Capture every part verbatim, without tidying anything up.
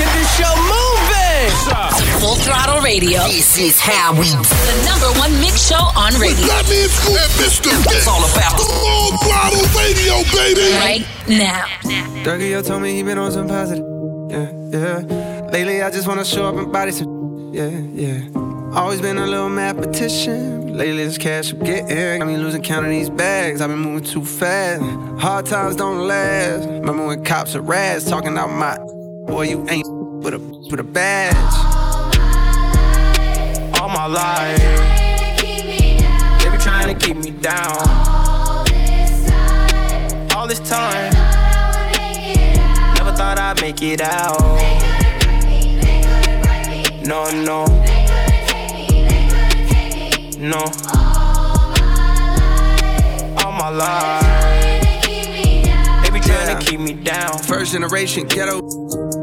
get this show moving. Full Throttle Radio. This is how we do. The number one mix show on radio. Fat Man Scoop and Mister Vince. It's all about Full Throttle Radio, baby. Right now. Dougie, yo told me he been on some positive. Yeah, yeah. Lately, I just want to show up and body some. Yeah, yeah. Always been a little mathematician. Lately, this cash I'm getting. I mean, losing count of these bags. I've been moving too fast. Hard times don't last. Remember when cops are rats talking out my. Boy, you ain't with a with a badge. All my life. They be trying to keep me down. All this time. All this time. Never thought I'd make it out. They couldn't break me. They couldn't break me. No, no. No. All my life, all my life. They, to keep me down. They be trying yeah. to keep me down. First generation ghetto,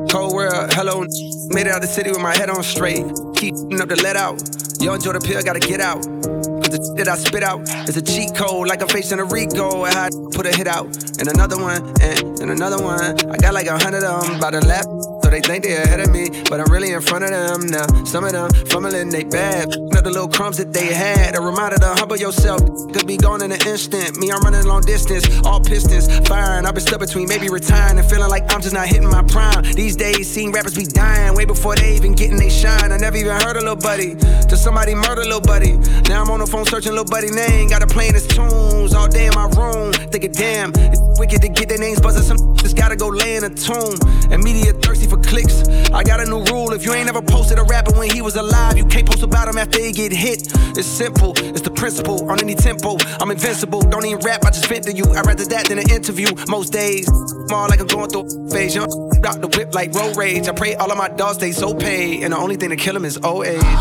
cold world, hello. Made it out the city with my head on straight. Keep up the let out. Yo, enjoy the pill, gotta get out. Cause the that I spit out is a cheat code, like I'm facing a Rico. I had to put a hit out, and another one, and, and another one. I got like a hundred of them by the lap. So they think they ahead of me, but I'm really in front of them now. Some of them fumbling they bad. Another little crumbs that they had. A reminder to humble yourself. Could be gone in an instant. Me, I'm running long distance. All pistons firing. I've been stuck between maybe retiring and feeling like I'm just not hitting my prime. These days, seeing rappers be dying way before they even getting they shine. I never even heard of Lil Buddy. Till somebody murder Lil Buddy. Now I'm on the phone searching Lil Buddy name. Got to playing his tunes all day in my room. Thinking, damn, it's wicked to get their names buzzing. Some just gotta go lay in a tomb. And media thirsty for clicks. I got a new rule. If you ain't ever posted a rapper when he was alive, you can't post about him after he get hit. It's simple. It's the principle. On any tempo, I'm invincible. Don't even rap, I just vent to you. I'd rather that than an interview. Most days, small like I'm going through a phase. Young drop the whip like road rage. I pray all of my dogs stay so paid. And the only thing to kill him is old age. All my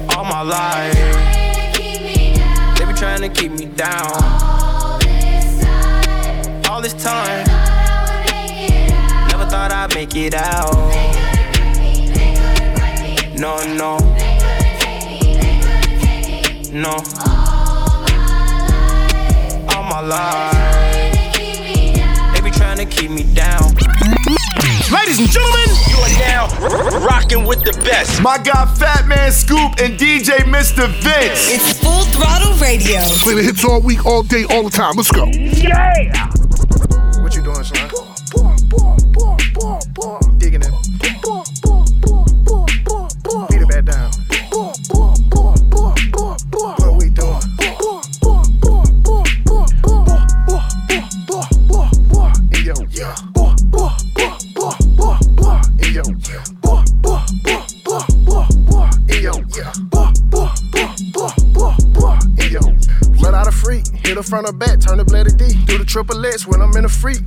life. All my life. They be trying to keep me down. All this time. All this time. Thought I'd make it out. They couldn't break me, they couldn't break me. No, no. They couldn't take me, they couldn't take me. No. All my life, all my life. They be trying to keep me down. Ladies and gentlemen, you are now r- r- rocking with the best. My guy, Fat Man Scoop and D J Mister Vince. It's Full Throttle Radio. Play the hits all week, all day, all the time. Let's go. Yeah. What you doing, son? Digging it. Beat it back down. What we doing? Hey yo, yeah. Hey yo, yeah. Hey yo, yeah. Run out of free, hit a front or back, turn the blade to D. Do the triple X when I'm in a freak.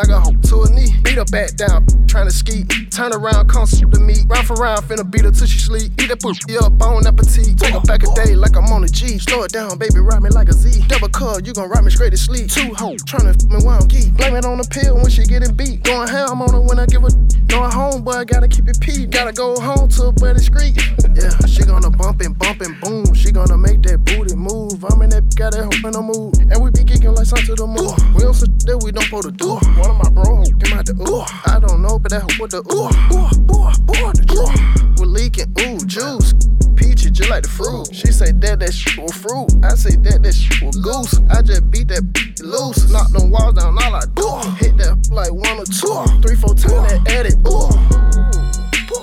Knock a hoe to a knee, beat her back down, trying to ski. Turn around, come shoot the meat. Round for round, finna beat her till she sleep. Eat that pussy up, bone appetite. Take her back a day like I'm on a G. Slow it down, baby, ride me like a Z. Double cub, you gon' ride me straight to sleep. Two hoes, tryna f me while I'm geek. Blame it on the pill when she getting beat. Going ham on her when I give her. Going home, boy, I gotta keep it pee. Gotta go home to a buddy street. Yeah, she gonna bump and bump and boom. She gonna make that booty move. I'm in that, got that hoe in the mood. And we be geeking like something to the moon. We don't sit there, we don't pull the door. One of my bros came out the ooh. I don't know, but that hoe with the ooh. Ooh, ooh, ooh, the juice. We're leaking ooh juice. Peachy just like the fruit. She say that that shit was fruit. I say that that shit was goose. I just beat that loose. Knock them walls down, all I do. Hit that like one or two. Three, four times that added ooh.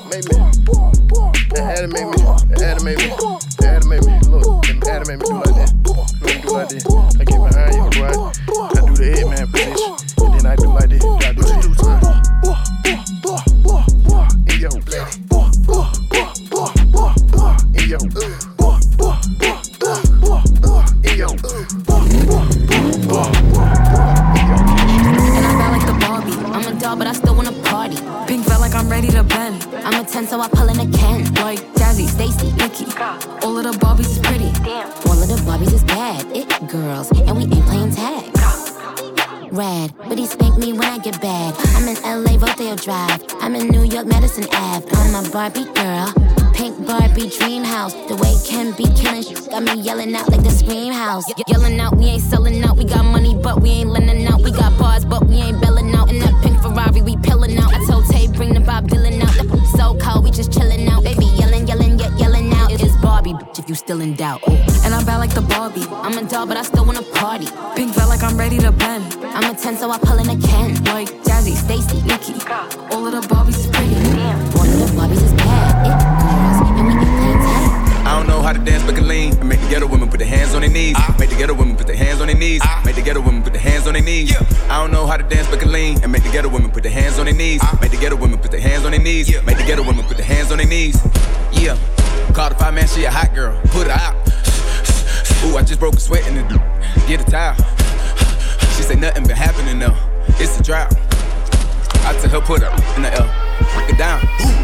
Made me. That had to make me. That had to make me. That had to make me. Look, that had to make me do like that. Let me do like this. I get behind you, boy. I do the hitman position. And then I do like this. I do this two times. Yo, lady. Boy, boy, boy, boy, boy, boy. Yo, boy, boy, boy, boy, boy, boy. Yo, boy, boy, boy, boy, boy. Like the Barbie, I'm a doll, but I still wanna party. Pink felt like I'm ready to bend. I'm a ten, so I pull in a can. Like Jazzy, Stacy, Nikki. All of the Barbies is pretty. Damn. All of the Barbies is bad. It girls, and we ain't playing tag. Rad, but he spanked me when I get bad. I'm in L A, Rodeo Drive. I'm in New York, Madison Avenue. I'm a Barbie girl, pink Barbie dream house. The way Ken be killing sh- got me yelling out like the Scream House. Ye- yelling out, we ain't selling out. We got money, but we ain't lending out. We got bars, but we ain't belling out. In that pink Ferrari, we pillin' out. I if you still in doubt. Oh, and I'm bad like the Barbie. I'm a doll, but I still wanna party. Pink felt like I'm ready to bend. I'm a ten, so I pull in a can. Like Jazzy, Stacy, Nikki. All of the Barbies is pretty. Damn, one of the Barbies is bad. It girls, and we eat plantain. I don't know how to dance, but can lean. And make the ghetto women put their hands on their knees. I make the ghetto women put their hands on their knees. I make the ghetto women put their hands on their knees. Yeah. I don't know how to dance, but can lean. And make the ghetto women put their hands on their knees. I make the ghetto women put their hands on their knees. Yeah. Make the ghetto women put their hands on their knees. Yeah. Call the Fat Man, she a hot girl. Put her out. Ooh, I just broke a sweat in the d- Get a towel. She say nothing been happening though. It's a drought. I tell her put her in the L. Break it down.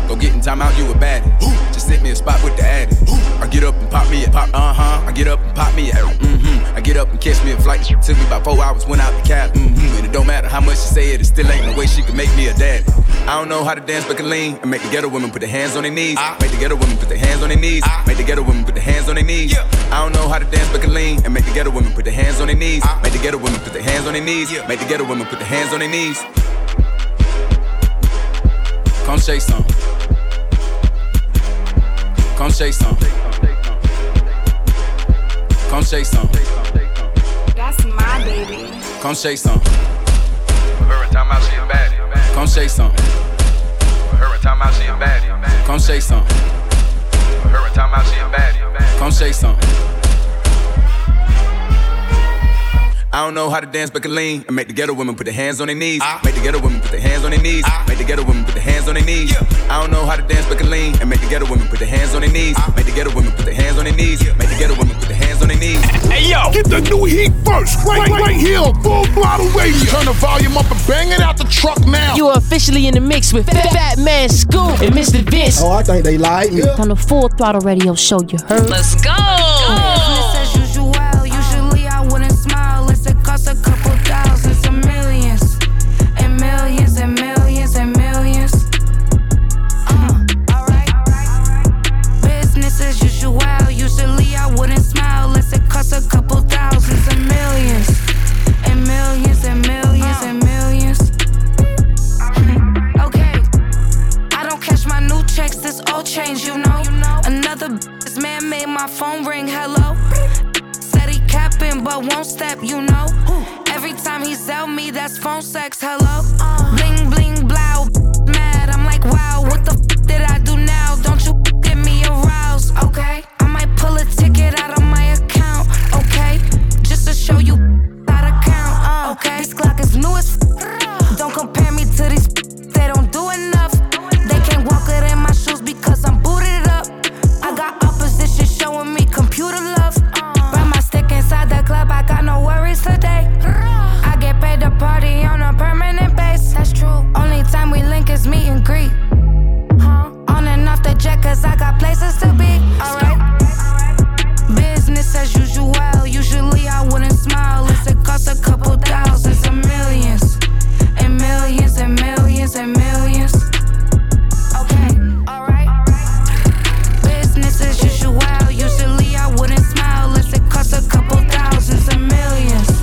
Go get in time out, you a baddie. Just sent me a spot with the addy. I get up and pop me a pop, uh-huh. I get up and pop me a mm-hmm. I get up and catch me a flight. Took me about four hours, went out the cab. Mm-hmm. And it don't matter how much she say it, it still ain't no way she can make me a daddy. I don't know how to dance but can lean. And make the ghetto women put their hands on their knees. I make the ghetto women put their hands on their knees. I make the ghetto women put their hands on their knees. Yeah. I don't know how to dance but can lean. And make the ghetto women put their hands on their knees. I make the ghetto women put their hands on their knees. Yeah. Make the ghetto women put their hands on their knees. Come shake some. Come shake some. Come shake some. That's my baby. Come shake some. Her time I see a baddie. Come shake some. Her time I see a baddie. Come shake some. Her time I see a baddie. Come shake some. I don't know how to dance, but can lean and make the ghetto women put their hands on their knees. I make the ghetto women put their hands on their knees. I make the ghetto women put their hands on their knees. Yeah. I don't know how to dance, but can lean and make the ghetto women put their hands on their knees. I make the ghetto women put their hands on their knees. Yeah. Make the ghetto women put their hands on their knees. Hey yo, get the new heat first, right, right, right here, Full Throttle Radio. Turn the volume up and bang it out the truck now. You are officially in the mix with Fat Man Scoop and Mister Vince. Oh, I think they lied me. On the Full Throttle Radio Show, you heard. Let's go. Oh. A couple thousands and millions and millions and millions and millions. Uh, alright. Business as usual. Usually I wouldn't smile unless it costs a couple thousands and millions and millions and millions uh. and millions. Okay. I don't cash my new checks. This old change, you know. Another b- man made my phone ring. Hello. Capping, but won't step, you know. Every time he sell me, that's phone sex, hello. uh, Bling, bling, blow, mad, I'm like, wow. What the f*** did I do now? Don't you get me aroused, okay. I might pull a ticket out of my account, okay. Just to show you how to count, uh, okay. This Glock is new as f***. Don't compare me to these f***, they don't do enough. They can't walk it in my shoes because I'm booted up. I got opposition showing me computer love. Inside the club, I got no worries today. I get paid to party on a permanent base. That's true. Only time we link is meet and greet. Huh? On and off the jet, cause I got places to be. Alright. Business as usual. Usually I wouldn't smile unless it costs a couple thousands and millions. And millions and millions and millions. Okay, alright. Business as usual. Usually I wouldn't smile unless it costs a couple thousands and millions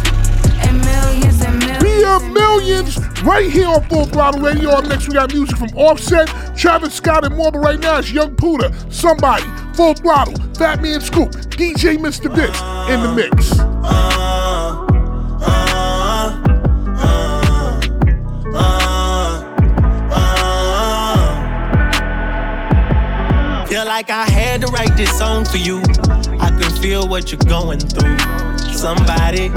and millions and millions. We are millions right here on Full Throttle Radio. Up next, we got music from Offset, Travis Scott, and more. But right now, it's Young Puda, Somebody, Full Throttle, Fat Man Scoop, D J Mister Vince in the mix. Uh, uh, uh, uh, uh, uh. Feel like I had to write this song for you. I can feel what you're going through, somebody.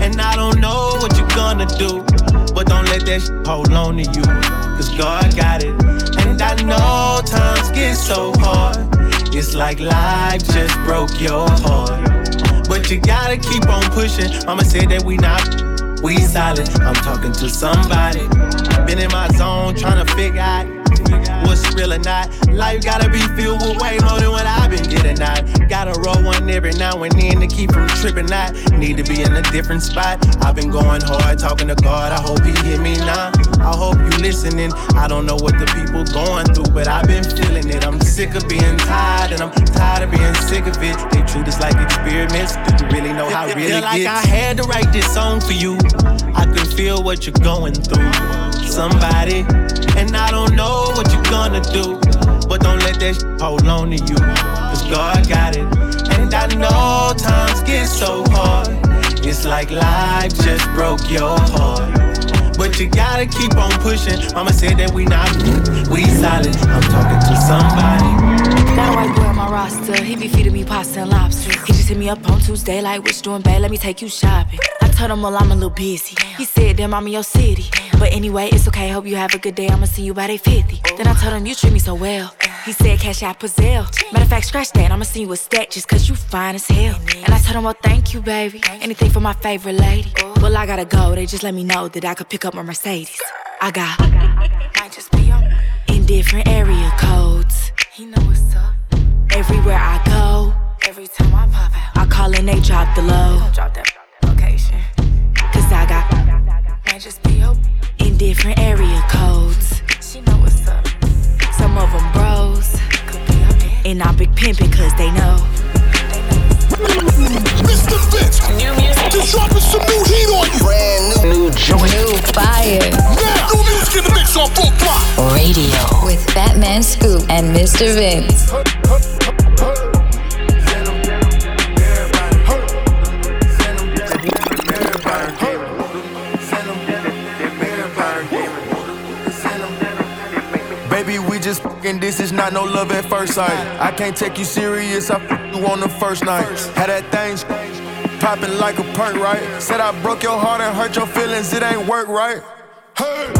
And I don't know what you're gonna do, but don't let that sh- hold on to you, cause God got it. And I know times get so hard, it's like life just broke your heart, but you gotta keep on pushing. Mama said that we not, we solid. I'm talking to somebody. Been in my zone trying to figure out what's real or not. Life gotta be filled with way more than what I've been getting out. Gotta roll one every now and then to keep from tripping out. Need to be in a different spot. I've been going hard, talking to God. I hope he hear me now. I hope you listening. I don't know what the people going through, but I've been feeling it. I'm sick of being tired, and I'm tired of being sick of it. They treat us like experiments. Do you really know how it really feel like gets? I had to write this song for you. I can feel what you're going through, somebody. And I don't know what you're gonna do, but Lord, don't let that sh- hold on to you. Cause God got it. And I know times get so hard. It's like life just broke your heart. But you gotta keep on pushing. Mama said that we not, we solid. I'm talking to somebody. That white boy on my roster, he be feeding me pasta and lobster. He just hit me up on Tuesday like, what's doing, babe? Let me take you shopping. I told him, well, I'm a little busy. He said, damn, I'm in your city. But anyway, it's okay, hope you have a good day. I'ma see you by they fifty. Then I told him, you treat me so well. He said, cash out Pazelle. Matter of fact, scratch that, I'ma see you with stat just cause you fine as hell. And I told him, well, thank you, baby. Anything for my favorite lady. Well, I gotta go, they just let me know that I could pick up my Mercedes. I got might just be on in different area codes. He know what's up. Everywhere I go, every time I pop out, I call and they drop the low. Drop that location. Cause I got might just be open in different area codes. She know what's up. Some of them bros, could be up there. And I big pimpin' cause they know. Mister Vince, just dropping some new heat on you. Brand new, new joint, new fire. Now, new music in the mix on Full Throttle Radio with Fat Man Scoop and Mister Vince. Baby, we just fucking, this is not no love at first sight. I can't take you serious, I fuck you on the first night. Had that thing popping like a perk, right? Said I broke your heart and hurt your feelings, it ain't work, right? Hey!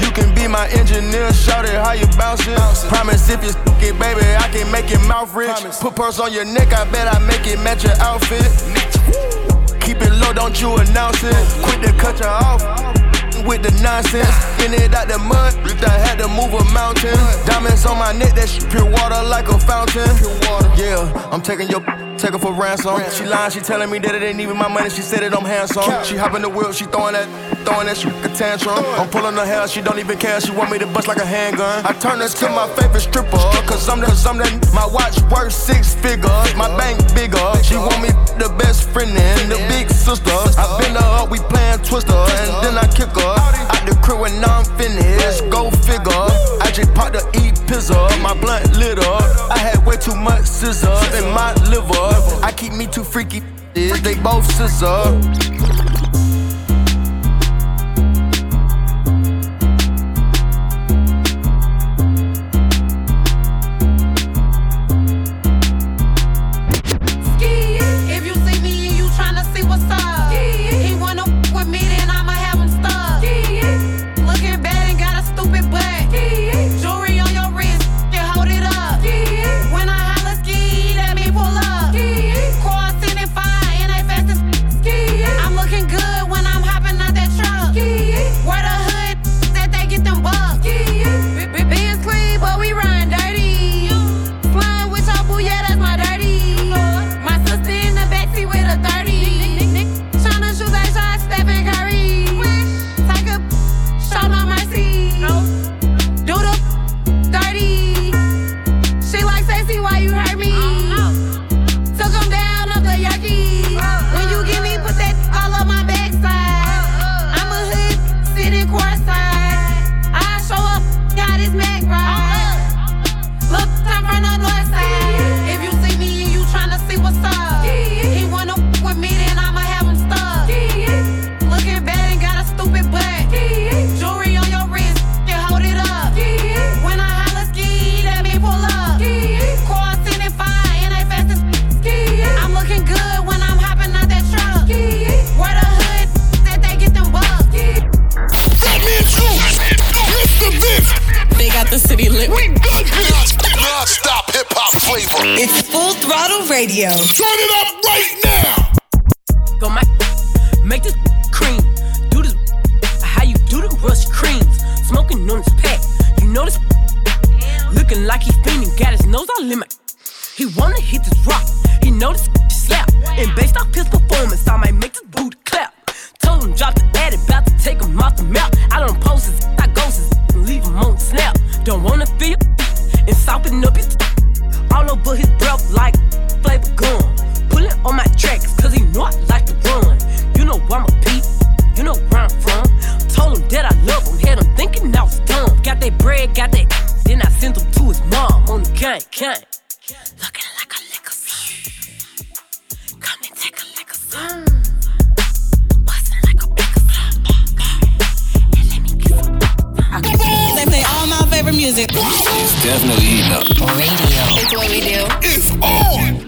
You can be my engineer, shout it how you bouncing. Promise if you stick it, baby, I can make your mouth rich. Put pearls on your neck, I bet I make it match your outfit. Keep it low, don't you announce it. Quit to cut you off with the nonsense. In it out the mud, I had to move a mountain. Diamonds on my neck, that shit pure water like a fountain. Yeah, I'm taking your, take her for ransom. She lying, she telling me that it ain't even my money, she said it, I'm handsome. She hopping the wheel, she throwing that, throwing that shit a tantrum. I'm pulling her hair, she don't even care, she want me to bust like a handgun. I turn this to my favorite stripper, cause I'm the, I'm the, my watch worth six figures, my bank bigger. She want me the best friend and the big sister. I bend her up, we playing Twister, and then I kick her out the crib when I'm finished, go figure. I just popped the E pizza, my blunt lit up. I had way too much scissor in my liver. I keep me too freaky, they both scissor. Ski, if you see me and you tryna see what's up. He wanna with me, then I'ma have him stuck. Looking bad and got a stupid butt. Jewelry on your wrist, you hold it up. When I holla ski, let me pull up. It's Full Throttle Radio. Turn it up right now. Go my, make this cream. Do this, how you do the rush creams. Smoking on this pack, you know this. Looking like he fiending, got his nose all in my. He wanna hit this rock, he know this slap. And based off his performance, I might make this booty clap. Told him drop the ad, about to take him off the map. I don't post his, I ghost his, and leave him on snap. Don't wanna feel, and sopping up his all over his Fred got that. Then I sent him to his mom on the gang, gang. Looking like a liquor store. Come and take a liquor store. Bustin' like a liquor store. And let me kiss her. Okay. They play all my favorite music. It's definitely eating up. Radio. It's what we do. It's on.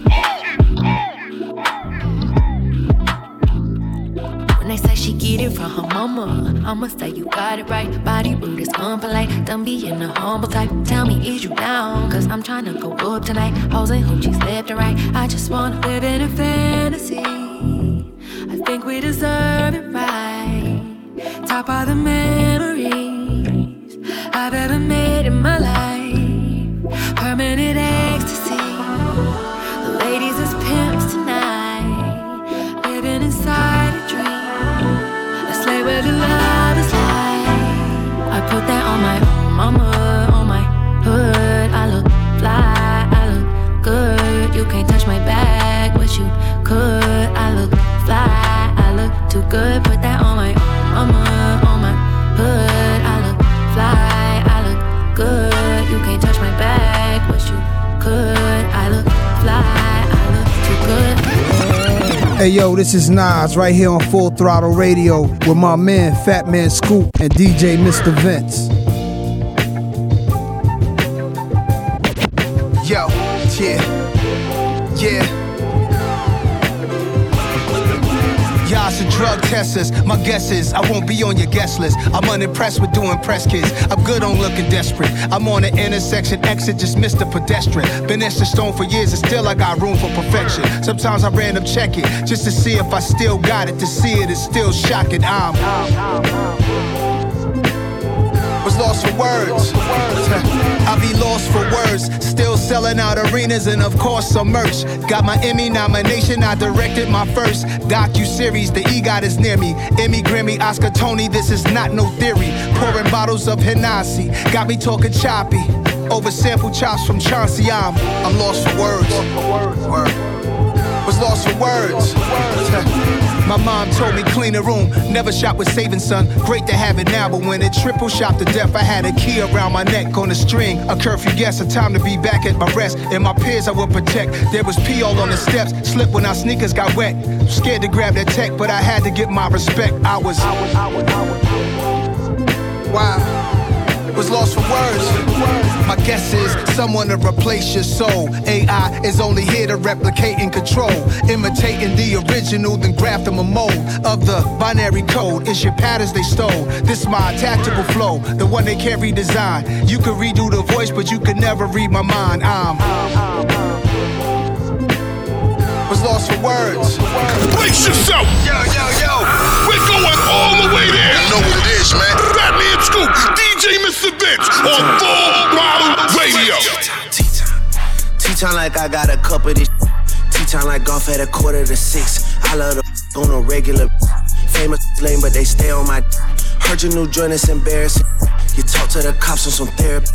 They say she get it from her mama. I'ma say you got it right. Body rude is unpolite. Don't be in the humble type. Tell me, is you down? Cause I'm tryna go up tonight. Hoes and hoochies left and right. I just wanna live in a fantasy. I think we deserve it right. Top all the memories I've ever made in my life. Permanent ecstasy. The ladies is pimps tonight. Living inside a dream. Where the love is like. I put that on my mama, on my hood. I look fly, I look good. You can't touch my back, but you could. I look fly, I look too good. Put that on my mama, on my hood. I look fly, I look good. You can't touch my back, but you could. I look fly, I look too good. Hey yo, this is Nas right here on Full Throttle Radio with my man Fat Man Scoop and D J Mister Vince. Yo, yeah, yeah. Y'all should drug test us. My guess is I won't be on your guest list. I'm unimpressed with doing press kids. I'm good on looking desperate. I'm on an intersection, exit just missed a pedestrian. Been extra stone for years and still I got room for perfection. Sometimes I random check it just to see if I still got it. To see it is still shocking. I'm was lost for words. I be lost for words. Still selling out arenas and of course some merch. Got my Emmy nomination. I directed my first docu-series. The E-God is near me. Emmy, Grammy, Oscar, Tony. This is not no theory. Pouring bottles of Hennessy. Got me talking choppy. Over sample chops from Chauncey. I'm, I'm lost for words. Was lost for words. My mom told me clean the room, never shop with savings, son. Great to have it now, but when it triple shot to death, I had a key around my neck on a string. A curfew, yes, a time to be back at my rest. And my peers I would protect. There was pee all on the steps, slipped when our sneakers got wet. Scared to grab that tech, but I had to get my respect. I was, I was, I was, I was. Wow. Was lost for words. My guess is someone to replace your soul. A I is only here to replicate and control. Imitating the original, then grafting a mold of the binary code. It's your patterns they stole. This my tactical flow, the one they can't redesign. You can redo the voice, but you can never read my mind. I'm was lost for words. Brace yourself. Yo, yo, yo. We're going all the way there. You know what it is, man. Fat Man Scoop, D J Mister Vince on Full Throttle Radio. T-time, T-time like I got a cup of this. T-time like golf at a quarter to six. I love the on a regular. Famous lame, but they stay on my. Heard your new joint, it's embarrassing. You talk to the cops on some therapy.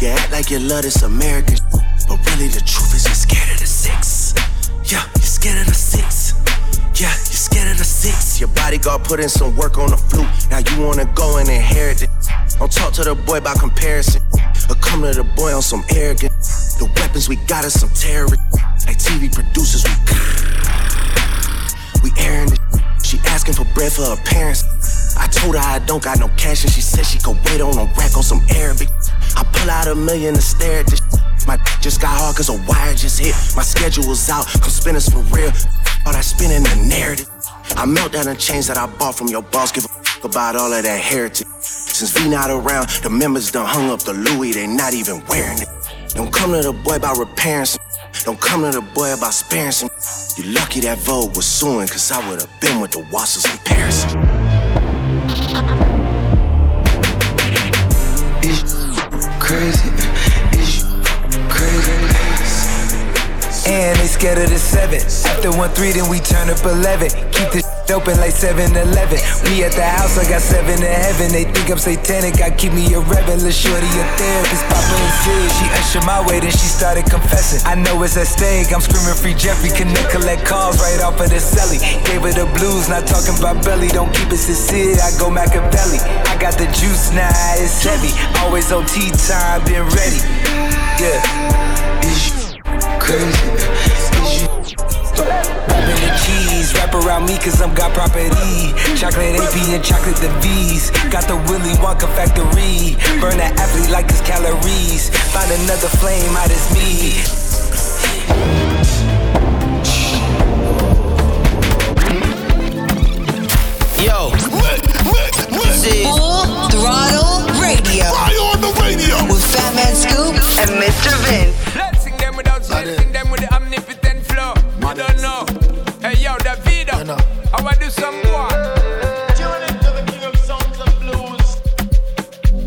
You act like you love this American, but really the truth is you're scared of the six. Yeah, you're scared of the six. Yeah, you're scared of the six. Your bodyguard put in some work on the flute. Now you wanna go and inherit it. Don't talk to the boy by comparison, or come to the boy on some arrogance. The weapons we got is some terrorists. Like T V producers, we we airing it. She asking for bread for her parents. I told her I don't got no cash, and she said she could wait on a rack on some Arabic. I pull out a million and stare at this. My just got hard cause a wire just hit. My schedule's out, come spin us for real. All that spinning the narrative. I melt down the chains that I bought from your boss. Give a f*** about all of that heritage. Since we not around, the members done hung up the Louis. They not even wearing it. Don't come to the boy about repairing some. Don't come to the boy about sparing some. You lucky that Vogue was suing, cause I would've been with the Wassers in Paris. It's crazy. And they scared of the seven. After one three, then we turn up eleven. Keep this shit open like seven eleven. We at the house, I got seven in heaven. They think I'm satanic, I keep me a rebel. A shorty, a therapist, poppin' feel. She ushered my way, then she started confessing. I know it's at stake, I'm screaming free Jeffrey. Connect, collect calls right off of the celly. Gave her the blues, not talking about belly. Don't keep it sincere, I go Machiavelli. I got the juice now, it's heavy. Always on tea time, been ready. Yeah. Is you crazy? Is you rapping the cheese, wrap around me cause I'm got property. Chocolate A P and chocolate the V's. Got the Willy Wonka factory. Burn an athlete like it's calories. Find another flame, hot as me. Yo, this is Full Throttle Radio. Right on the radio. With Fat Man Scoop and Mister Vince. Let's sing them without you, sing them with the omnipotent flow. I don't know. Hey yo, Davido, I, I want to do some more. Tune into the king of sounds and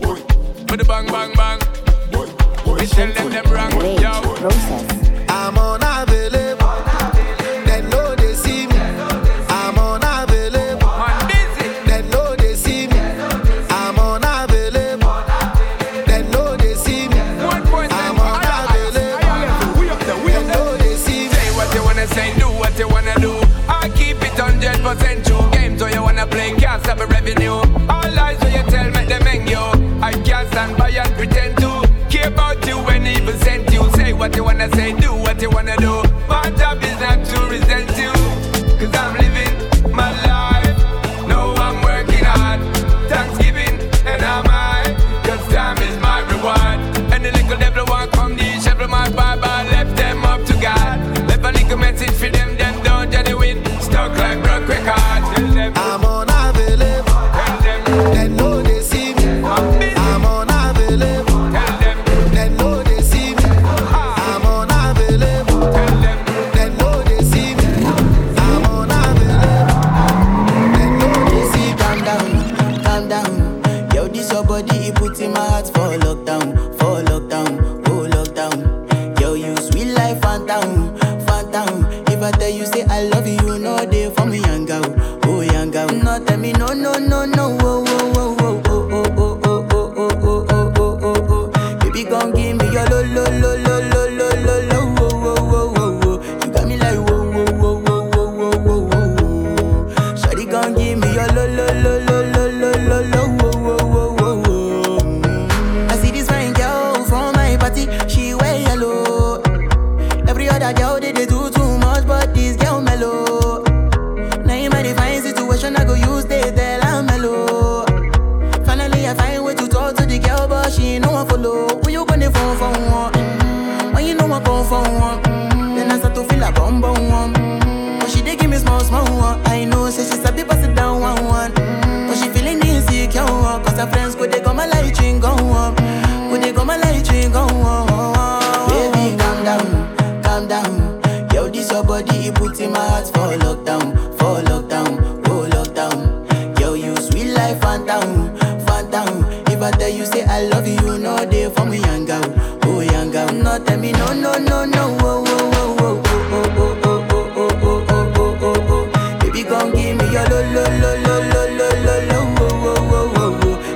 blues. Boy. Put a bang, bang, bang. Boy. Boy. We tell them them wrong. Boy. Yo. Boy. I'm unavailable. Unavailable. They know they see me. They know they see. I'm unavailable. Man, busy. They know they see me. They know they see. I'm unavailable. Unavailable. They know they see me. One point. I'm unavailable. We up there. We up there. What you wanna say, do what you wanna do. I keep it one hundred percent true. Games where you wanna play, can't stop a revenue. All lies where you tell me, them hang you. I can't stand by and pretend to care about you when evil sent you. Say what you wanna say, do what you wanna do. My job is not to resent you, cause I'm living my life. No, I'm working hard, Thanksgiving and I'm high, cause time is my reward. And the little devil won't come, the devil might bye-bye. Left them up to God. A little message for them, them don't genuine. Stuck like rock records. I'm unavailable. Tell them they know they see me. I'm unavailable. Tell them they know they see me. I'm unavailable. Tell them they know they see me. I'm unavailable. They know they see me. Calm down, calm down. Yo, this your body, it puts in my heart for lockdown, for lockdown, oh lockdown. Yo, you sweet life, phantom. If I tell you say I love you, you know they for me young girl, oh young girl. No tell me no no no no, oh oh oh oh oh oh oh oh oh oh oh oh oh. Baby gon' give me your lo lo lo lo lo lo lo lo oh oh oh oh. You got me like oh oh oh oh oh oh oh oh. Shawty gon' give me your lo lo lo lo lo lo lo lo oh oh oh oh. I see this fine girl from my party, she wear yellow. Every other girl they they do. I know, say she's a bit pass it down one one. But she feeling insecure, cause her friends could they come a light drink go on. Could they come a light drink go on. Baby, calm down, calm down. Yo, this your body, it puts in my heart for lockdown, for lockdown, oh lockdown. Yo, you sweet life, phantom, phantom. If I tell you say I love you, you know they for me young girl, oh young girl. No tell me no no no no, oh oh oh oh oh oh oh. Gon' give me your lo lo lo lo lo lo lo lo wo wo wo wo. You got me like wo wo wo wo wo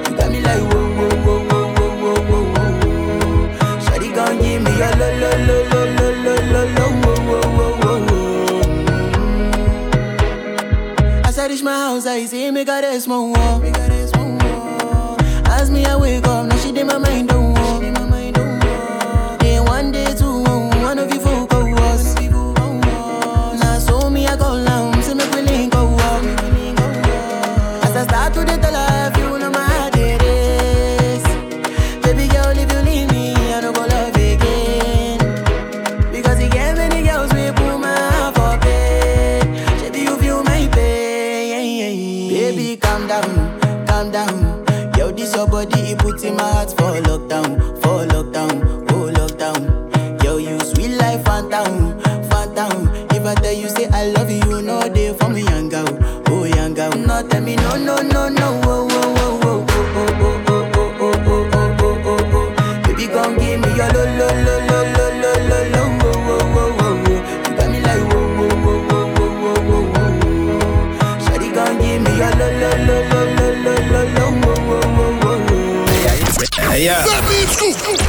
wo wo wo. Shawty gon' give me your lo lo lo lo lo lo lo lo wo wo wo wo. As I reach my house, I see me got a small wall. As me I wake up, now she did my mind don't walk. Then one day two, one of you folk go was. Now so me I go loud. For lockdown, for lockdown, oh lockdown. Yo, you sweet life, phantom, phantom. If I tell you say I love you, you know they for me young girl, oh young girl. No tell me no no no no, oh oh oh oh oh oh oh oh oh oh oh oh oh. Baby, gon' give me your lo lo lo lo lo lo lo lo oh oh oh oh. You got me like oh oh oh oh oh oh oh oh. Shawty gon' give me your lo lo lo lo lo lo lo. Hey, yeah. That means,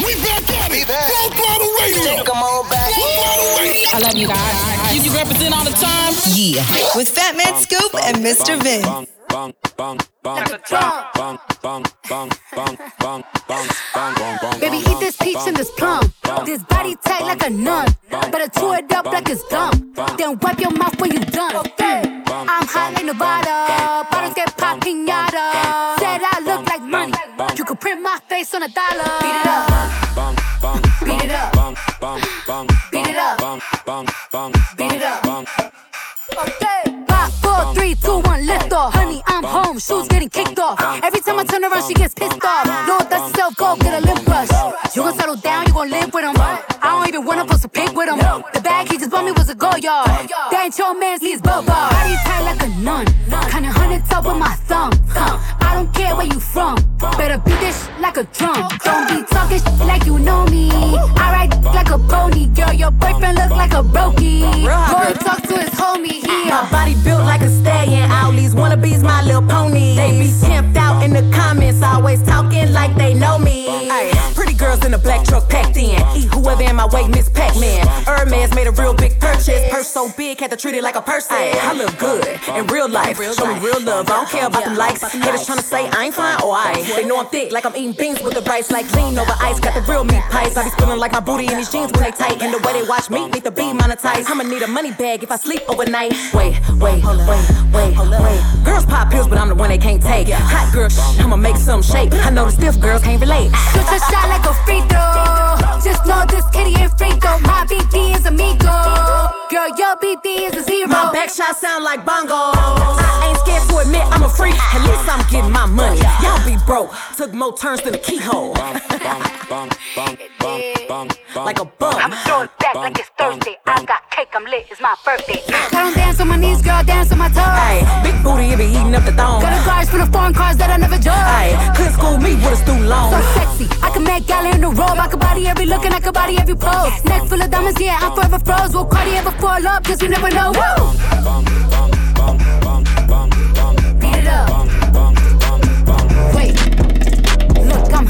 We back at it. Full Throttle Radio. Take them all back. I love you guys. You can represent all the time. Yeah. With Fat Man Scoop and Mister Vince. Bang bang bang bang bang bang bang bang bang. Baby, eat this peach and this plum. This body tight like a nun. Better chew it up like it's dumb. Then wipe your mouth when you done. Okay. I'm hot like Nevada. Bottles get popped pinata. Said I look like money. You could print my face on a dollar. Beat it up. Beat it up. Beat it up. Beat it up. Okay. five, four, three, two, one, lift off. Honey, I'm home, shoes getting kicked off. Every time I turn around, she gets pissed off. No, that's yourself, go get a lip brush. You gon' settle down, you gon' live with him. I don't even wanna post a pic with him. The bag he just bought me was a go yard. That ain't your man's, he's Bubba. Body tight like a nun. Kinda hundred up with my thumb. I don't care where you from. Better beat this shit like a drum. Don't be talking shit like you know me. I ride like a pony. Girl, your boyfriend look like a brokey. Go and talk to his homie here. My body built like a stallion, all these wannabes, my little ponies. They be pimped out in the comments, always talking like they know me. Ay, pretty girls in a black truck packed in. Eat whoever in my way, Miss Pac-Man. Hermes made a real big purchase. Purse so big, had to treat it like a person. Ay, I look good in real life. Show me real love, I don't care about them likes. Haters tryna say I ain't fine, or I. They know I'm thick, like I'm eating beans with the rice. Like lean over ice, got the real meat pies. I be spilling like my booty in these jeans when they tight. And the way they watch me, need to be monetized. I'ma need a money bag if I sleep overnight. Wait, wait. Wait, wait, wait. Girls pop pills, but I'm the one they can't take. Hot girl, I'ma make some shake. I know the stiff girls can't relate. Shoot your shot like a free throw. Just know this kitty ain't free throw. My B D is amigo. Girl, your B D is a zero. My back shot sound like bongo. I ain't scared to admit I'm a freak. At least I'm getting my money. Y'all be broke. Took more turns than a keyhole. Like a bum. I'm throwing back like it's Thursday. I got cake, I'm lit, it's my birthday. I don't dance on my knees, girl, dance on my toes. Ay, big booty, it be eating up the thong. Got a garage full of foreign cars that I never judge. Ay, couldn't school me with a student loan. So sexy, I can make gala in the robe. I can body every look and I can body every pose. Neck full of diamonds, yeah, I'm forever froze. Will Cardi ever fall up, cause we never know. Woo! Beat it up. Wait, look, I'm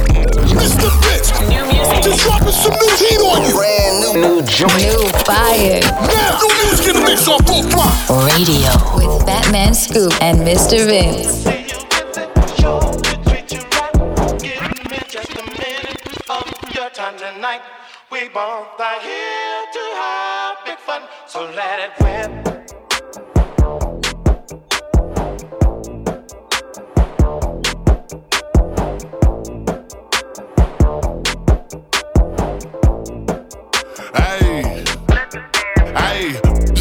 Mister Vince. New music. Just dropping some new heat on you. Brand new, new joint, new fire. Now, new music in the mix on Full Throttle Radio with Fat Man Scoop and Mister Vince. We both are here to have big fun, so let it rip.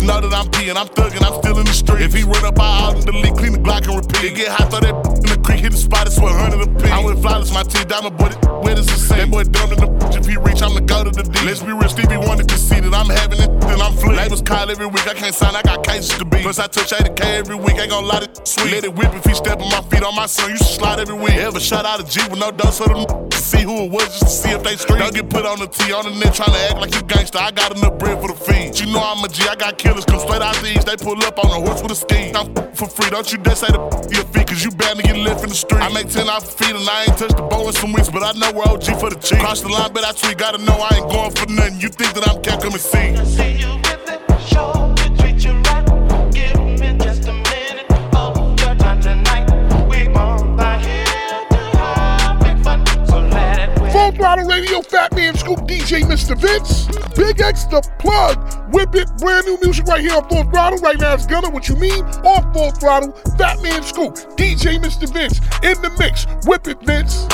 Know that I'm peeing, I'm thugging, I'm still in the street. If he run up, I out in the league, clean the Glock and repeat. It get hot, throw that in the creek, hit the spot, it's one hundred a pick. I went flawless, my team diamond, boy, that wet as a sink. That boy dumb in the if he reach, I'ma go to the D. Let's be real, Stevie wanted to see that I'm having it, then I'm flipped. Labels call every week, I can't sign, I got cases to beat. Plus I touch eighty K every week, ain't gon' lie, that sweet. Let it whip if he step on my feet, on my son, you should slide every week. Ever shot out a G with no dust, so them to see who it was, just to see if they street. Don't get put on the T, on the net, tryna act like you gangster, I got enough bread for the feed. You know I'm a G, I got killed. Come straight out the east, they pull up on a horse with a ski. I'm f- for free, don't you dare say the f- your feet, cause you bound to get left in the street. I make ten off the feet and I ain't touched the bow in some weeks, but I know we're O G for the cheese. Cross the line, bet I tweet, gotta know I ain't going for nothing. You think that I'm can't come and see. I see you with it, show to treat you right. Give me just a minute of your time tonight. We both are here to have big fun, so let it win. Full Throttle Radio, Fat Man Scoop, D J Mister Vince, Big X the Plug. Whip it, brand new music right here on Full Throttle. Right now it's Gunner, What You Mean, on Full Throttle, Fat Man Scoop, D J Mister Vince, in the mix, whip it, Vince.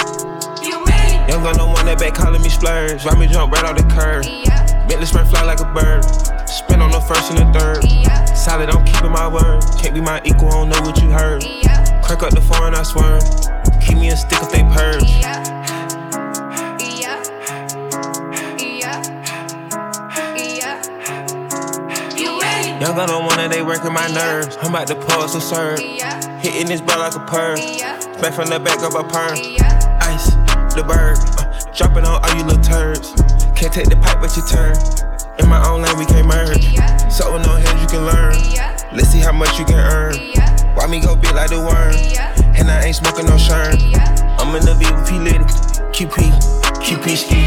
You mean? Young got no one that back calling me splurge, ride me jump right off the curb. Yeah. Bentley sprint fly like a bird, spin on the first and the third. Yeah. Solid, I'm keeping my word, can't be my equal, I don't know what you heard. Yeah. Crack up the foreign, I swear, keep me a stick if they purge. Yeah. Young gun on one and they working my nerves. I'm about to pause to serve. Hitting this ball like a perv. Back from the back of a perm. Ice, the bird. Uh, dropping on all you little turds. Can't take the pipe but you turn. In my own lane we can't merge. So no hands you can learn. Let's see how much you can earn. Why me go big like the worm? and I ain't smoking no shine. I'm in the V with P Litty, Q P, Q P ski.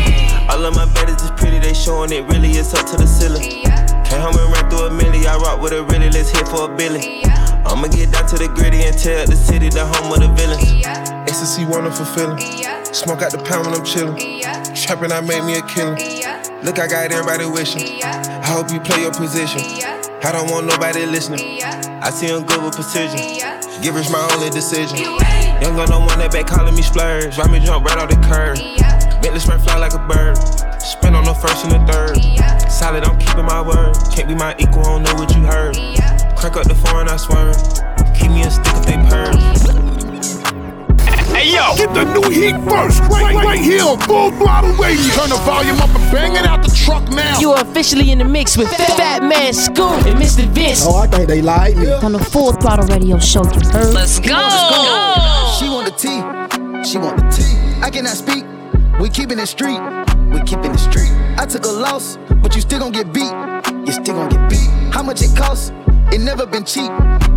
All of my baddies is pretty, they showing it really, it's up to the ceiling. Came home and ran through a milli, I rock with a really, let's hit for a billy. I'ma get down to the gritty and tell the city the home of the villains. Ecstasy, wonderful feeling. Smoke out the pound when I'm chillin'. Trappin', I made me a killer. Look, I got everybody wishing. I hope you play your position. I don't want nobody listening. I see him good with precision. Give us my only decision. Young girl don't want that back calling me splurge. Ride me jump right off the curb. Bentley spray fly like a bird. Spin on the first and the third. Solid, I'm keeping my word. Can't be my equal, I don't know what you heard. Crack up the foreign, I swear. Keep me a stick if they purge. Hey yo, get the new heat first. Right, right, right here on Full Throttle Radio. Turn the volume up and bang it out the truck now. You are officially in the mix with Fat Man Scoop and Mister Vince. Oh, I think they lied me. On the Full Throttle Radio show, you heard. Let's go. She want the tea. She want the tea. I cannot speak. We keeping it street. We keeping it street. I took a loss, but you still gon' get beat. You still gon' get beat. How much it costs? It never been cheap,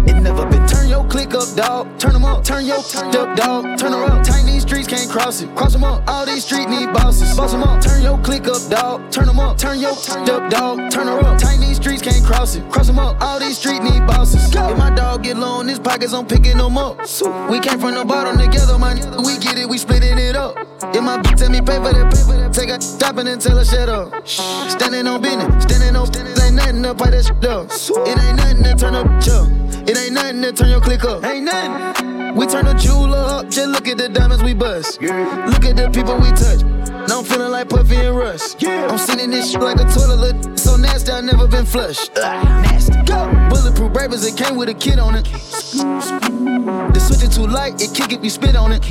it never been. Turn your click up, dog. Turn them up, turn your t- up, dog. Turn her up, tight, these streets can't cross it. Cross them up, all these streets need bosses. Boss them up, turn your click up, dog. Turn them up, turn your t- up, dog. Turn her up, tight, these streets can't cross it. Cross them up, all these streets need bosses. If my dog get low in his pockets, I'm picking them up. We came from the bottom together, man. We get it, we splitting it up. If my bitch tell me pay for that, pay for that, take a stop and then tell her shut up. Standing on business, standing on standing ain't nothing up by that shit up. It ain't nothing. Turn up, chill. It ain't nothing to turn your click up. Ain't nothing. We turn the jeweler up. Just look at the diamonds we bust. Yeah. Look at the people we touch. Now I'm feeling like Puffy and Russ. Yeah. I'm sitting this shit like a toilet. Look so nasty, I never been flushed. Ah, nasty. Go. Bulletproof rappers, it came with a kid on it. The switch it too light, it kick it, you spit on it.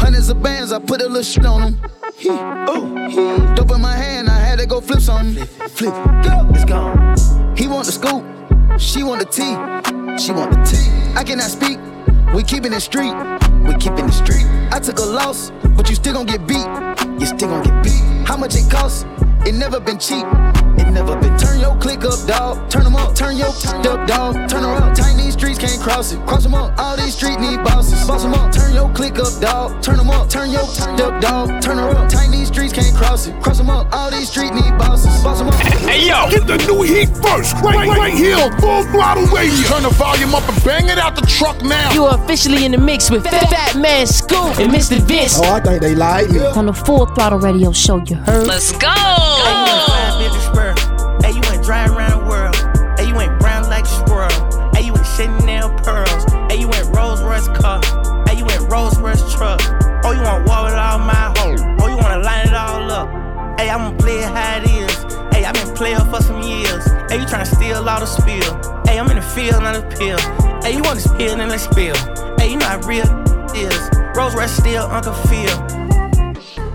Hundreds of bands, I put a little shit on them. He, oh, he. Dope in my hand, I had to go flip something. Flip it, go, it's gone. He want the scoop, she want the tea, she want the tea. I cannot speak, we keeping it street, we keeping it street. I took a loss, but you still gon' get beat, you still gon' get beat. How much it costs? It never been cheap, it never been. Turn your click up, dog. Turn them up, turn your t- up, dog. Turn her up, tight, these streets can't cross it. Cross them up, all these streets need bosses. Boss them up, turn your click up, dog. Turn them up, turn your t- up, dog. Turn her up, tight, these streets can't cross it. Cross them up, all these streets need bosses. Boss them up. Hey yo, get the new heat first. Right, right, right here, Full Throttle Radio. Turn the volume up and bang it out the truck now. You are officially in the mix with Fat, Fat Man Scoop and Mister Vince. Oh, I think they lied me. On the Full Throttle Radio show, you heard. Let's go. Hey, you went dry around the world. Hey, you went brown like a squirrel. Hey, you went Chanel pearls. Hey, you went Rolls Royce car. Hey, you went Rolls Royce truck. Oh, you want war with all my hoes. Oh, you wanna line it all up. Hey, I'ma play it how it is. Hey, I've been playing for some years. Hey, you tryna steal all the spill. Hey, I'm in the field, not a pill. Hey, you want to spill, then let's spill. Hey, you know how real is. Rolls Royce still Uncle Phil.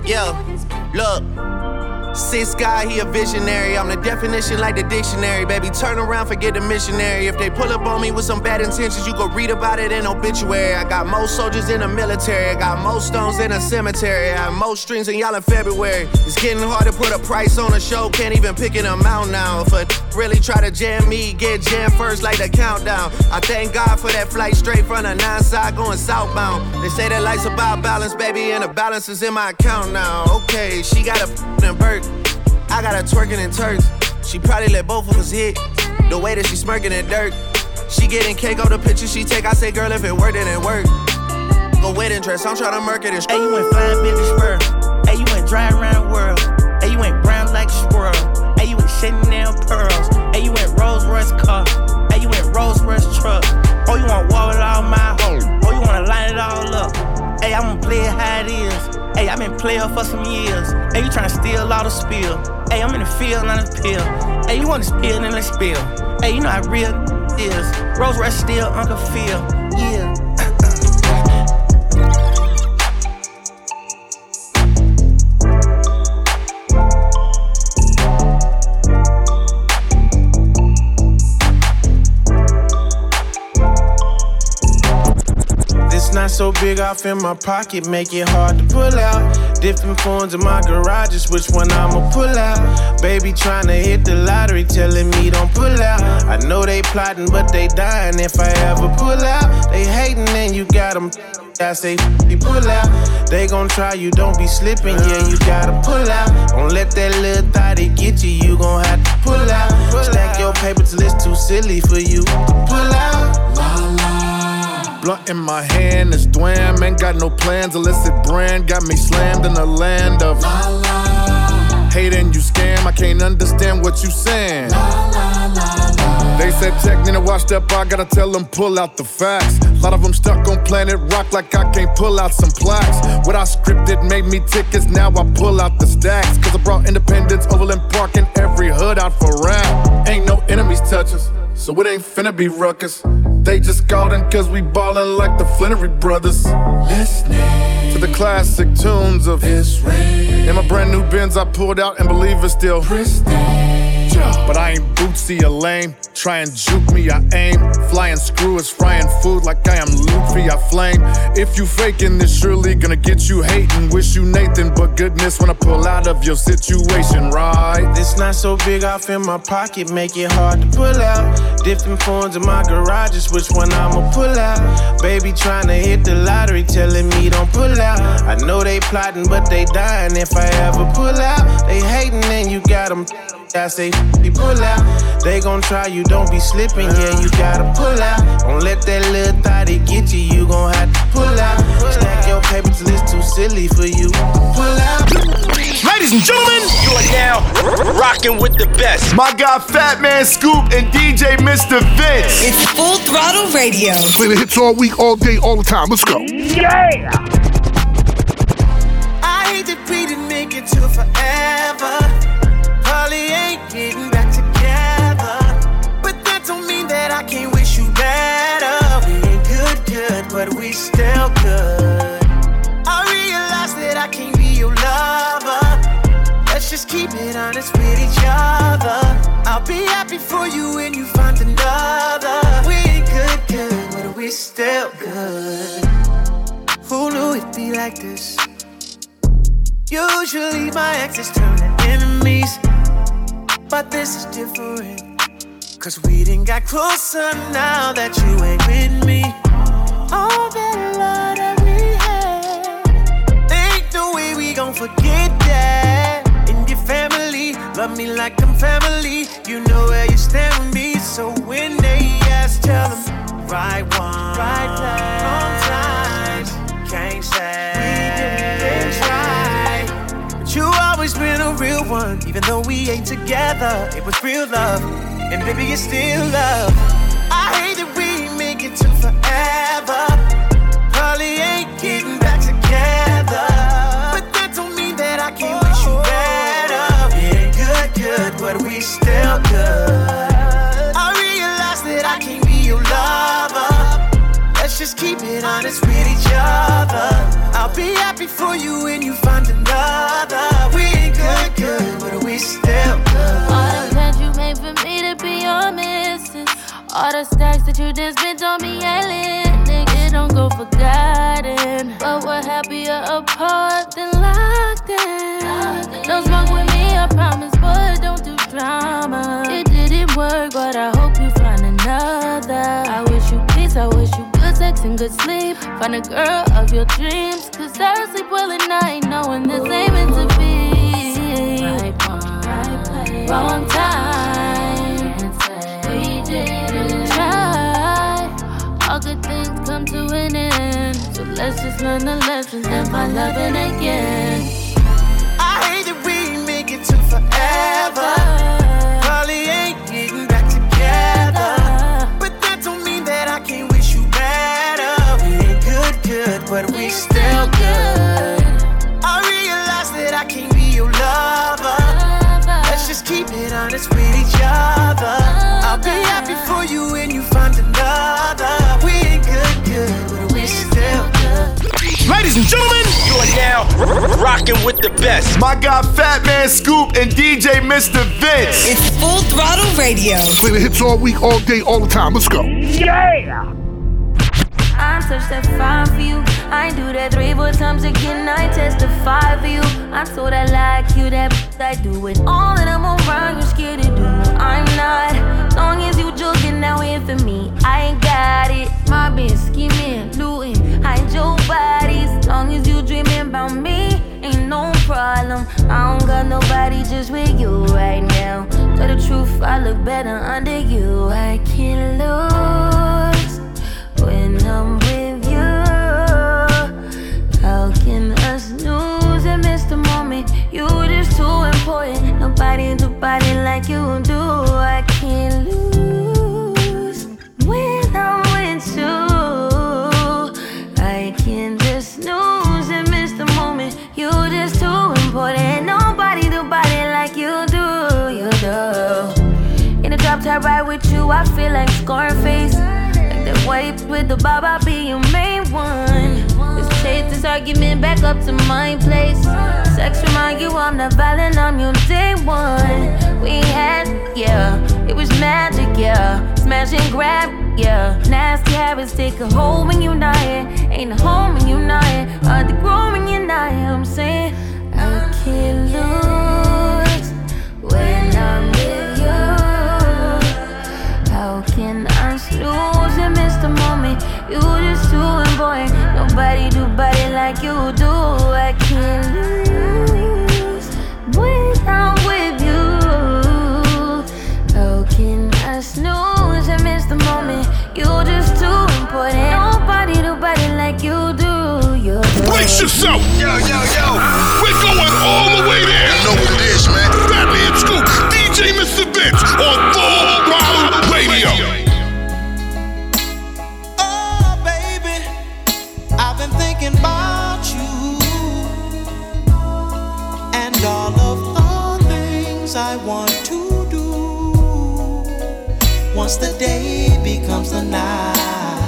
Yeah, look. Six guy, he a visionary. I'm the definition like the dictionary. Baby, turn around, forget the missionary. If they pull up on me with some bad intentions, you go read about it in obituary. I got more soldiers in the military. I got more stones in a cemetery. I have more strings than y'all in February. It's getting hard to put a price on a show. Can't even pick an amount now. If a really try to jam me, get jammed first like the countdown. I thank God for that flight straight from the nine side going southbound. They say that life's about balance, baby, and the balance is in my account now. Okay, she got a f***ing bird. I got her twerking in Turks. She probably let both of us hit. The way that she smirking in dirt. She getting cake on the picture she take. I say, girl, if it worked, it ain't work. Go wedding dress, I'm tryna murk it and sh- Hey, you went flying business spur. Hey, you went dry around the world. Hey, you went brown like a squirrel. Hey, you went Chanel pearls. Hey, you went Rolls Royce car. Hey, you went Rolls Royce truck. Oh, you want war with all my hoes. Oh, you wanna line it all up. Hey, I'ma play it how it is. Hey, I've been player for some years. Hey, you tryna steal all the spill. Hey, I'm in the field, not a pill. Hey, you want to spill, then let's spill. Hey, you know how real is. Rolls Royce still Uncle Phil. Yeah. Nine so big off in my pocket, make it hard to pull out. Different phones in my garage, just which one I'ma pull out. Baby tryna hit the lottery, telling me don't pull out. I know they plotting, but they dying if I ever pull out. They hating and you got them. I say, you pull out. They gon' try you, don't be slipping, yeah, you gotta pull out. Don't let that little thotty get you, you gon' have to pull out. Stack your paper till it's too silly for you to pull out. Blunt in my hand, it's Dwam, ain't got no plans, illicit brand, got me slammed in the land of la, la. Hating you scam, I can't understand what you saying. La, la, la, la. They said check, need to watch that, I gotta tell them pull out the facts. Lot of them stuck on planet rock like I can't pull out some plaques. What I scripted made me tickets, now I pull out the stacks. Cause I brought independence, Overland Park, and every hood out for rap. Ain't no enemies touch us, so it ain't finna be ruckus. They just called in cause we ballin' like the Flannery Brothers. Listening to the classic tunes of It's Rain. In my brand new Benz I pulled out and believe it's still pristine. But I ain't Bootsy or lame. Try and juke me, I aim. Flying screw is frying food like I am Luffy, I flame. If you faking, it's surely gonna get you hating. Wish you Nathan, but goodness when I pull out of your situation, right? This not so big off in my pocket, make it hard to pull out. Different phones in my garage, just which one I'ma pull out. Baby tryna hit the lottery, telling me don't pull out. I know they plotting, but they dying if I ever pull out. They hating and you got them. I say, you pull out. They gon' try you, don't be slipping, yeah, you gotta pull out. Don't let that little thotty get you, you gon' have to pull out. Stack your paper till it's too silly for you to pull out. Ladies and gentlemen, you are now rocking with the best. My guy Fat Man Scoop and D J Mister Vince. It's Full Throttle Radio. Play the hits all week, all day, all the time. Let's go. Yeah! I hate to be the nigga till forever. Probably ain't getting back together, but that don't mean that I can't wish you better. We ain't good, good, but we still good. I realize that I can't be your lover. Let's just keep it honest with each other. I'll be happy for you when you find another. We ain't good, good, but we still good. Who knew it'd be like this? Usually my exes turn to enemies, but this is different. Cause we done got closer now that you ain't with me. All that love that we had, ain't no way we gon' forget that. And your family love me like I'm family. You know where you stand with me. So when they ask, tell them right one, right time, wrong times. Can't say we didn't try, but you always been a real one. Even though we ain't together, it was real love, and baby it's still love. I hate that we make it to forever. Probably ain't getting back together, but that don't mean that I can't wish you better. It ain't good, good, but we still good. I realize that I can't be your lover. Let's just keep it honest with each other. I'll be happy for you when you find another. We ain't good, good, but we still good. All the plans you made for me to be your missus, all the stacks that you just spent on me yelling. Nigga, don't go forgotten, but we're happier apart than locked in. Don't smoke with me, I promise, but don't do drama. It didn't work, but I hope you find another. I wish you peace, I wish you sex and good sleep. Find a girl of your dreams. Cause I sleep well at night, knowing this ain't meant to be. Right one, right place, wrong time. We didn't try. All good things come to an end, so let's just learn the lessons and find loving again. I hate that we make it to forever. But we still good. I realize that I can't be your lover. Let's just keep it honest with each other. I'll be happy for you when you find another. We ain't good, good, but we still good. Ladies and gentlemen, you are now rocking with the best. My guy Fat Man Scoop and D J Mister Vince. It's Full Throttle Radio. Play the hits all week, all day, all the time. Let's go. Yeah! I'm search that find for you. I do that three, four times again, I testify for you. I'm so that like you, that I do it all and I'm around, you're scared to do. I'm not, as long as you joking now in for me, I ain't got it. My bitch scheming, looting, hide your bodies. As long as you dreaming about me, ain't no problem. I don't got nobody just with you right now. Tell the truth, I look better under you. I can't lose when I'm with you. How can us lose and miss the moment? You just too important. Nobody do body like you do. I can't lose when I'm with you. I can't just lose and miss the moment. You just too important. Nobody do body like you do. You do. In the drop top ride with you, I feel like Scarface. Like the white with the bob, I'll be your main one. Let's take this argument back up to my place. Sex remind you I'm not violent, I'm your day one. We had, yeah, it was magic, yeah. Smash and grab, yeah. Nasty habits take a hold when you're not here. Ain't a home when you're not here. Hard to grow when you're not here, I'm saying. I can't lose when I'm with you. How can I lose and miss the moment? You just too important. Nobody do body like you do. I can't lose when I'm with you. How can I snooze and miss the moment? You just too important. Nobody do body like you do. You do. Brace yourself. Yo, yo, yo. We're going all the way there. You know what it is, man. Fat Man Scoop, D J Mister Vince on Full Throttle Radio. Radio. Thinking about you and all of the things I want to do. Once the day becomes the night,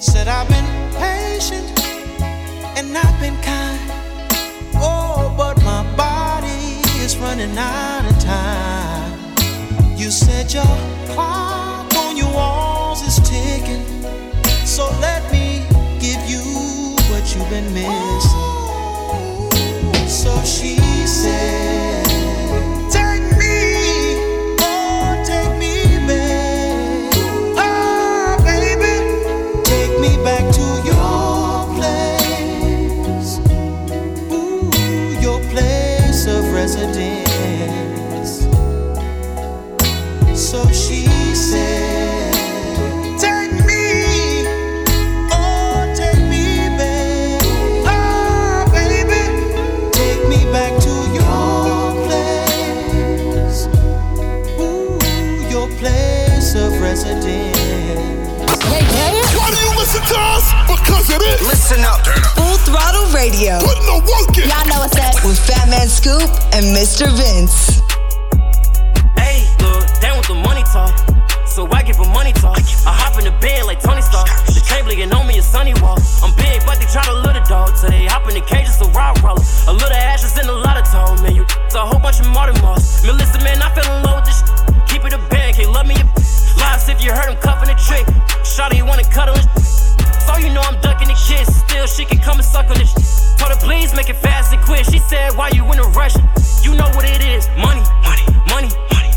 said I've been patient and I've been kind. Oh, but my body is running out of time. You said your clock on your walls is ticking. So let me give you what you've been missing. So she said, take me, oh, take me back. Oh, baby, take me back to your place. Ooh, your place of residence. So she said, because it is. Listen up. Full Throttle Radio. Putting the work in. Y'all know what's up. With Fat Man Scoop and Mister Vince. Hey, look, that was the money talk. So I give a money talk. I hop in the bed like Tony Stark. The Chamberlain on me is Sunny Walk. I'm big, but they try to little dog. So they hop in the cages to rock roller. A little ashes and a lot of tone, man. You a whole bunch of Martin Moss. Melissa, man, I fell in love with this shit. Keep it a band, can't love me your lies if you heard him cuffing a trick. Shawty, you wanna cuddle and so you know I'm ducking the kiss. Still, she can come and suck on this. Told her, please make it fast and quick. She said, why you in a rush? You know what it is. Money, money, money, money,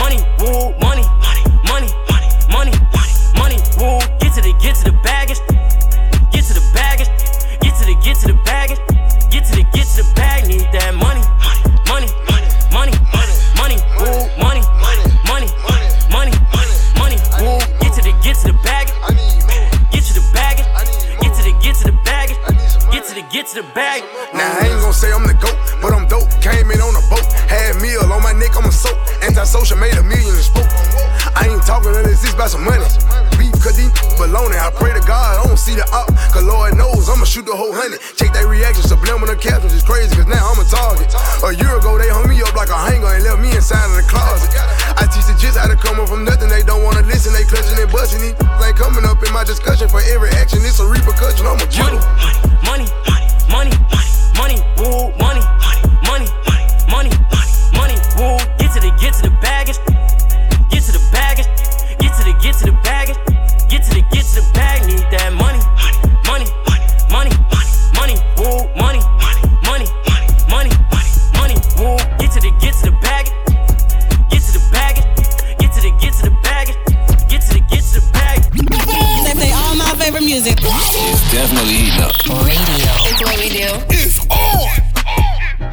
money, money, money, woo, money, money, money, money, money, money, woo. Get to the, get to the bag and get to the bag and get to the, get to the bag and get to the, get to the bag. Need that money, money, money, money, money, money, woo, money, money, money, money, money, woo. Get to the, get to the bag. Get to the bag. Now nah, I ain't gon' say I'm the GOAT, but I'm dope. Came in on a boat, had meal on my neck, I'm a soap. Antisocial made a million and spoke. I ain't talking unless it's about some money. Beef, cause these baloney. I pray to God I don't see the op, cause Lord knows I'ma shoot the whole hundred. Check that reaction, subliminal captions is crazy, cause now I'm a target. A year ago they hung me up like a hanger and left me inside of the closet. I teach the gist how to come up from nothing. They don't wanna listen, they clutching and busting. These ain't coming up in my discussion. For every action, it's a repercussion, I'm a killer. Money, money, money. Money, money, woo, money, money, money, money, woo. Get to the, get to the baggage. Get to the baggage. Get to the, get to the baggage. music. It's definitely heating up. Radio. It's what we do. It's on.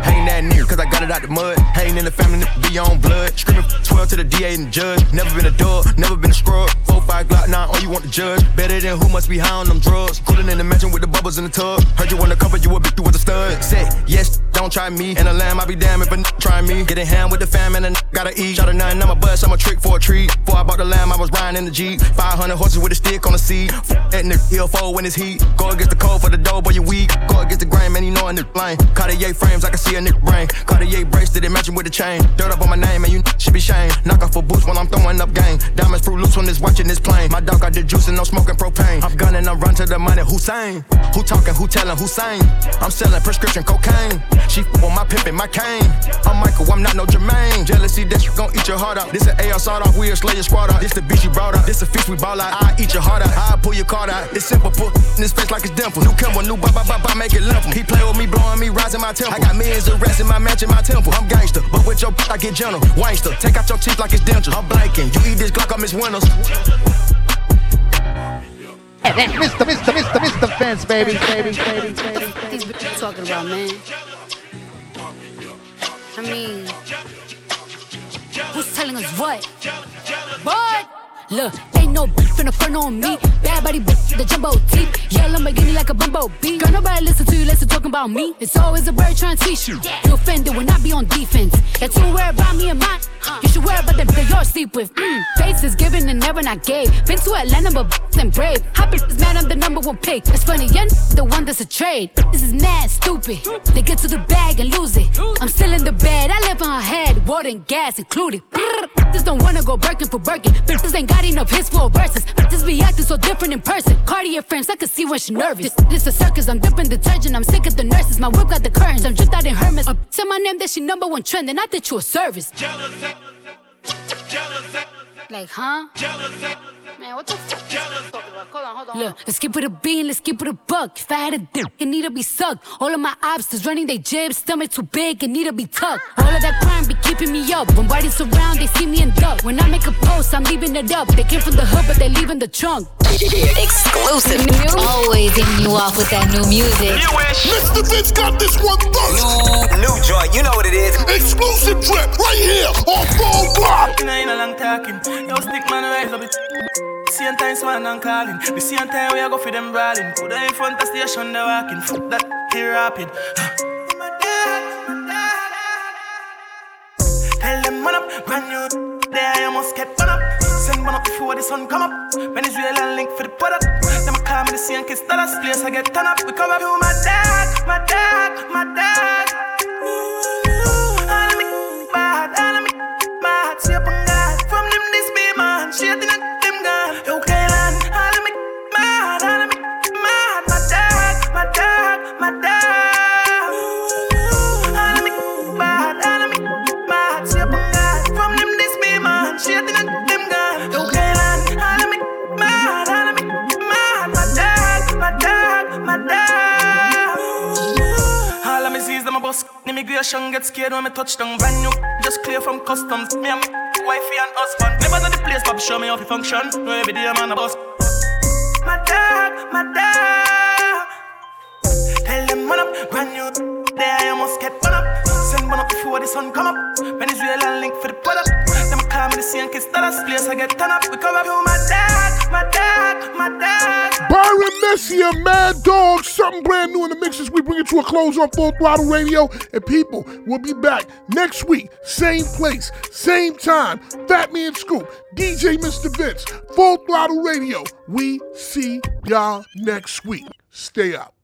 Hang that nigga, cause I got it out the mud. Hang in the family, be on blood. Screaming twelve to the D A and the judge. Never been a dog, never been a scrub. Four, five, Glock, nine, all you want to judge. Better than who must be high on them drugs. Cooling in the mansion with the bubbles in the tub. Heard you undercover, you a bitch, you was a stud. Say, yes, don't try me. And a lamb, I be damned if a n***a try me. Get in hand with the fam and a n***a gotta eat. Shot a nine, I'm a bust, I'm a trick for a treat. Before I bought the lamb, I was riding in the Jeep. five hundred horses with a stick on the seat. F*** that nigga, he'll fold when it's heat. Go against the cold for the dough, boy, you weak. Go against the grain, man, you know a nigga blind. Cartier frames, I can see a nigga brain. Cartier bracelet, it matching with the chain. Dirt up on my name, and you n- should be shamed. Knock off for boots while I'm throwing up gang. Diamonds fruit loose when it's watching this plane. My dog got the juice and no smoking propane. I'm gunning, I'm running to the money. Hussein, who talking, who telling, who saying? I'm selling prescription cocaine. She f- on my pimpin', my cane. I'm Michael, I'm not no Jermaine. Jealousy, that shit gon' eat your heart out. This an A R sawed off, we a Slayer squad out. This the bitch you brought out. This a feast we ball out. I eat your heart out, I pull your card out. It's simple, put in his face like it's dimple. New Kimber, new ba ba ba ba, make it limp. He play with me, blowing me, rising my temple. I got millions of rats in my mansion, my temple. I'm gangster, but with your bitch I get gentle. Wangster, take out your teeth like it's dental. I'm blanking, you eat this Glock, I'm his winners. Mister Mister Mister Mister Vince, baby, baby, baby, baby. These bitches talking about, man. I mean, who's telling us what? What? Look, ain't no bitch finna front on me. Bad body bitch, the jumbo teeth. Yell Lamborghini like a bumbo bee. Girl, nobody listen to you, listen talking about me. It's always a bird trying to teach you. You offended when I be on defense. You're too worried about me and mine. You should worry about the bitch you're asleep with. Mm. Face is given and never not gave. Been to Atlanta, but bitch and brave. Hot bitch is mad, I'm the number one pick. It's funny, you're the one that's a trade. This is mad, stupid. They get to the bag and lose it. I'm still in the bed, I live on her head. Water and gas included. Just don't wanna go Birkin for Birkin. Bitches ain't got enough hits for verses. Just be acting so different in person. Cartier frames, I can see when she nervous. This, this a circus, I'm dipping detergent. I'm sick of the nurses, my whip got the curtains. I'm dripped out in Hermes. I'm tell my name that she number one trend, and I did you a service. Jealousy. Jealousy. Like, huh? Jealousy. Man, what the fuck? Jealousy. Hold on, hold on. Look, let's keep it a bean, let's keep it a buck. If I had a dick, it need to be sucked. All of my obstacles running they jibs, stomach too big, it need to be tucked. All of that crime be keeping me up. When bodies around, they see me in duck. When I make a post, I'm leaving it up. They came from the hood, but they leaving the trunk. Exclusive. New. Always hitting you off with that new music. You wish. Mister Vince got this one first. New, new joint, you know what it is. Exclusive drip right here on Full Block. You know, you know, long talking. Yo, stick man, rise up it. Same time, man, I'm calling. The same time, we are go for them brawling. Put them in front of the station, they're walking. Fuck that, he rapid. Tell them, man up, man, you. There, you must get one up. Send one up before the sun come up. Venezuela and link for the product. Then I call me the sea and kiss that us. Place I get done up. We come up. You my dad, my dad, my dad. All of me bad, all of me bad. See up on God. From them this be man. She a thing I get them gone. You can't land. All of me mad, all of me mad. My dad, my dad, my dad. Immigration get scared when me touch down. Brand new, just clear from customs. Me and my wifey and husband. Never to the place, but show me how to function. No every day I'm on a bus. My dad, my dad. Tell them one up, brand new. There you must get one up. Send one up before the sun come up. Venezuela link for the product. Them call me the sea and kiss that us. Place I get done up. We cover you, my dad, my dad, my dad. Byron Messier, Mad Dog, something brand new in the mixes. We bring it to a close on Full Throttle Radio. And people, we'll be back next week. Same place, same time. Fat Man Scoop, D J Mister Vince, Full Throttle Radio. We see y'all next week. Stay out.